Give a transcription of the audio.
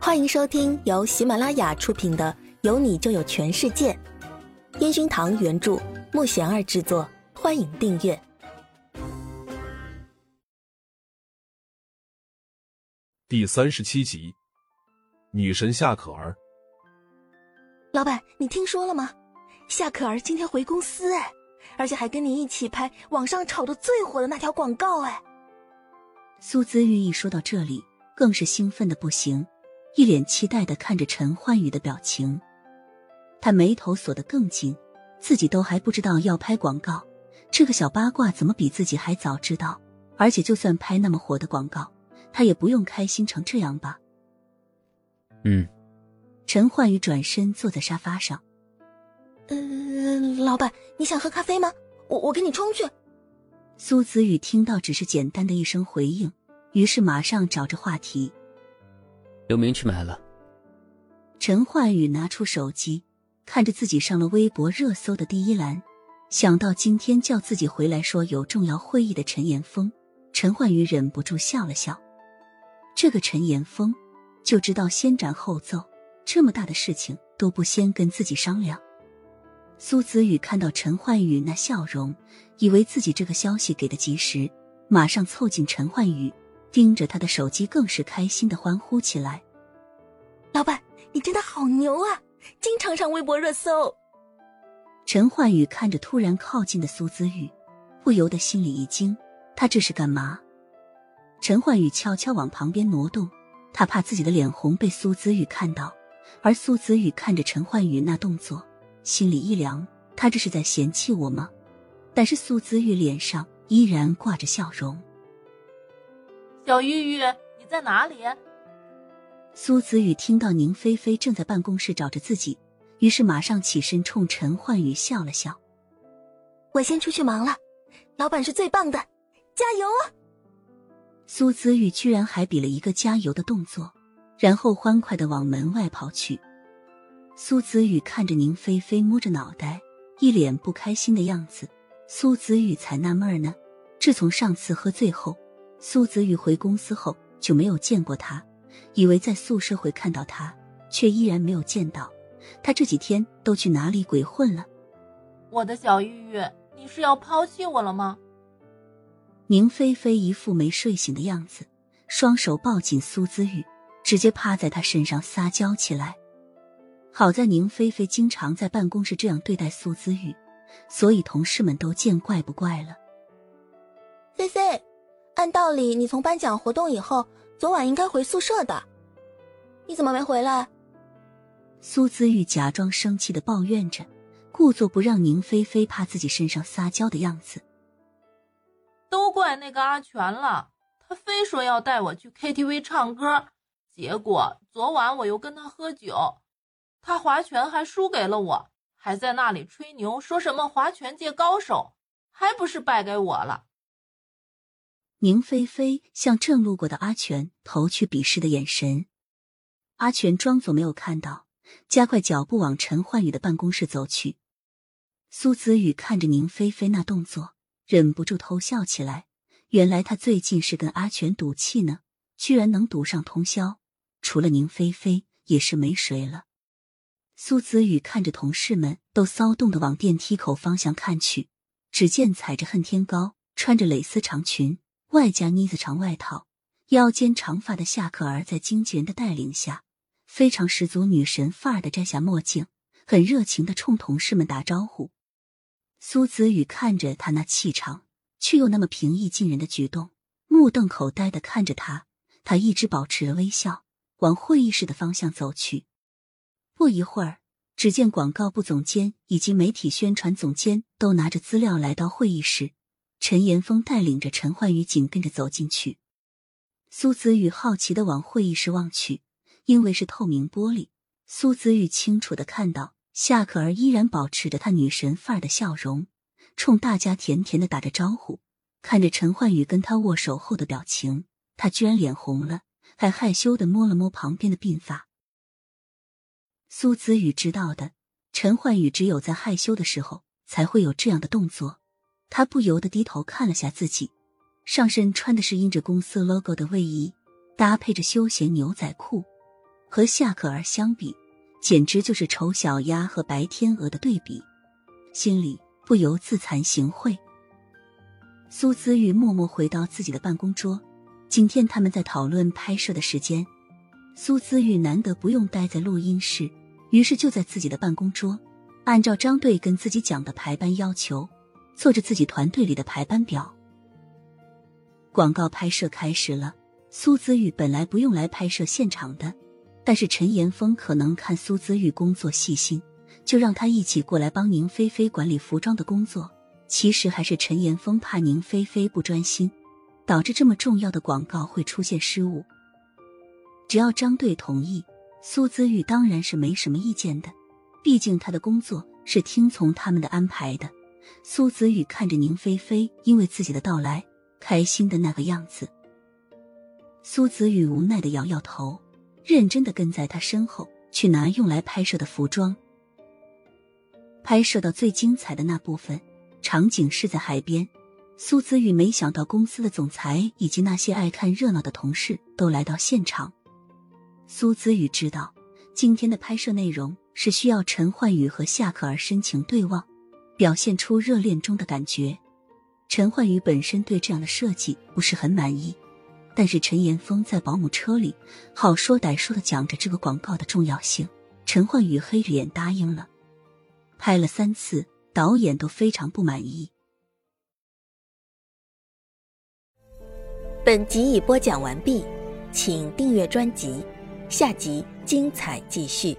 欢迎收听由喜马拉雅出品的《有你就有全世界》，烟熏堂原著，木贤儿制作，欢迎订阅。第37集，女神夏可儿。老板，你听说了吗？夏可儿今天回公司哎，而且还跟你一起拍网上炒得最火的那条广告哎。苏子玉一说到这里，更是兴奋的不行，一脸期待的看着陈焕宇的表情。他眉头锁得更紧，自己都还不知道要拍广告，这个小八卦怎么比自己还早知道？而且就算拍那么火的广告，他也不用开心成这样吧？陈焕宇转身坐在沙发上。老板，你想喝咖啡吗？我给你冲去。苏子宇听到只是简单的一声回应，于是马上找着话题。刘明去买了。陈焕宇拿出手机，看着自己上了微博热搜的第一栏，想到今天叫自己回来说有重要会议的陈岩峰，陈焕宇忍不住笑了笑。这个陈岩峰就知道先斩后奏，这么大的事情都不先跟自己商量。苏子宇看到陈焕宇那笑容，以为自己这个消息给的及时，马上凑近陈焕宇，盯着他的手机，更是开心地欢呼起来。老板，你真的好牛啊，经常上微博热搜。陈焕宇看着突然靠近的苏子宇，不由得心里一惊，他这是干嘛？陈焕宇悄悄往旁边挪动，他怕自己的脸红被苏子宇看到，而苏子宇看着陈焕宇那动作，心里一凉，他这是在嫌弃我吗？但是苏子玉脸上依然挂着笑容。小玉玉，你在哪里？苏子玉听到宁菲菲正在办公室找着自己，于是马上起身冲陈焕宇笑了笑。我先出去忙了，老板是最棒的，加油啊！苏子玉居然还比了一个加油的动作，然后欢快地往门外跑去。苏子宇看着宁菲菲摸着脑袋，一脸不开心的样子，苏子宇才纳闷呢。自从上次喝醉后，苏子宇回公司后就没有见过他，以为在宿舍会看到他，却依然没有见到。他这几天都去哪里鬼混了？我的小玉玉，你是要抛弃我了吗？宁菲菲一副没睡醒的样子，双手抱紧苏子宇，直接趴在他身上撒娇起来。好在宁菲菲经常在办公室这样对待苏子玉，所以同事们都见怪不怪了。菲菲，按道理你从颁奖活动以后，昨晚应该回宿舍的，你怎么没回来？苏子玉假装生气地抱怨着，故作不让宁菲菲趴自己身上撒娇的样子。都怪那个阿全了，他非说要带我去 KTV 唱歌，结果昨晚我又跟他喝酒，他划拳还输给了我，还在那里吹牛说什么划拳界高手，还不是败给我了。宁菲菲向正路过的阿全投去鄙视的眼神，阿全装作没有看到，加快脚步往陈焕宇的办公室走去。苏子宇看着宁菲菲那动作，忍不住偷笑起来，原来他最近是跟阿全赌气呢，居然能赌上通宵，除了宁菲菲也是没谁了。苏子宇看着同事们都骚动地往电梯口方向看去，只见踩着恨天高，穿着蕾丝长裙，外加呢子长外套，腰间长发的夏可儿在经纪人的带领下，非常十足女神范儿地摘下墨镜，很热情地冲同事们打招呼。苏子宇看着她那气场却又那么平易近人的举动，目瞪口呆地看着她，她一直保持着微笑，往会议室的方向走去。不一会儿，只见广告部总监以及媒体宣传总监都拿着资料来到会议室，陈岩峰带领着陈焕宇紧跟着走进去。苏子宇好奇地往会议室望去，因为是透明玻璃，苏子宇清楚地看到夏可儿依然保持着她女神范儿的笑容，冲大家甜甜地打着招呼。看着陈焕宇跟她握手后的表情，她居然脸红了，还害羞地摸了摸旁边的鬓发。苏子宇知道的，陈焕宇只有在害羞的时候才会有这样的动作，他不由得低头看了下自己，上身穿的是印着公司 logo 的卫衣，搭配着休闲牛仔裤，和夏可儿相比，简直就是丑小鸭和白天鹅的对比，心里不由自惭形秽。苏子玉默默回到自己的办公桌，今天他们在讨论拍摄的时间，苏子玉难得不用待在录音室，于是就在自己的办公桌按照张队跟自己讲的排班要求做着自己团队里的排班表。广告拍摄开始了，苏子玉本来不用来拍摄现场的，但是陈岩峰可能看苏子玉工作细心，就让他一起过来帮宁菲菲管理服装的工作。其实还是陈岩峰怕宁菲菲不专心，导致这么重要的广告会出现失误。只要张队同意，苏子玉当然是没什么意见的，毕竟他的工作是听从他们的安排的。苏子玉看着宁菲菲因为自己的到来开心的那个样子，苏子玉无奈地摇摇头，认真地跟在他身后去拿用来拍摄的服装。拍摄到最精彩的那部分，场景是在海边。苏子玉没想到公司的总裁以及那些爱看热闹的同事都来到现场。苏子玉知道今天的拍摄内容是需要陈焕宇和夏可儿深情对望，表现出热恋中的感觉。陈焕宇本身对这样的设计不是很满意，但是陈岩峰在保姆车里好说歹说地讲着这个广告的重要性，陈焕宇黑着眼答应了。拍了3次，导演都非常不满意。本集已播讲完毕，请订阅专辑，下集精彩继续。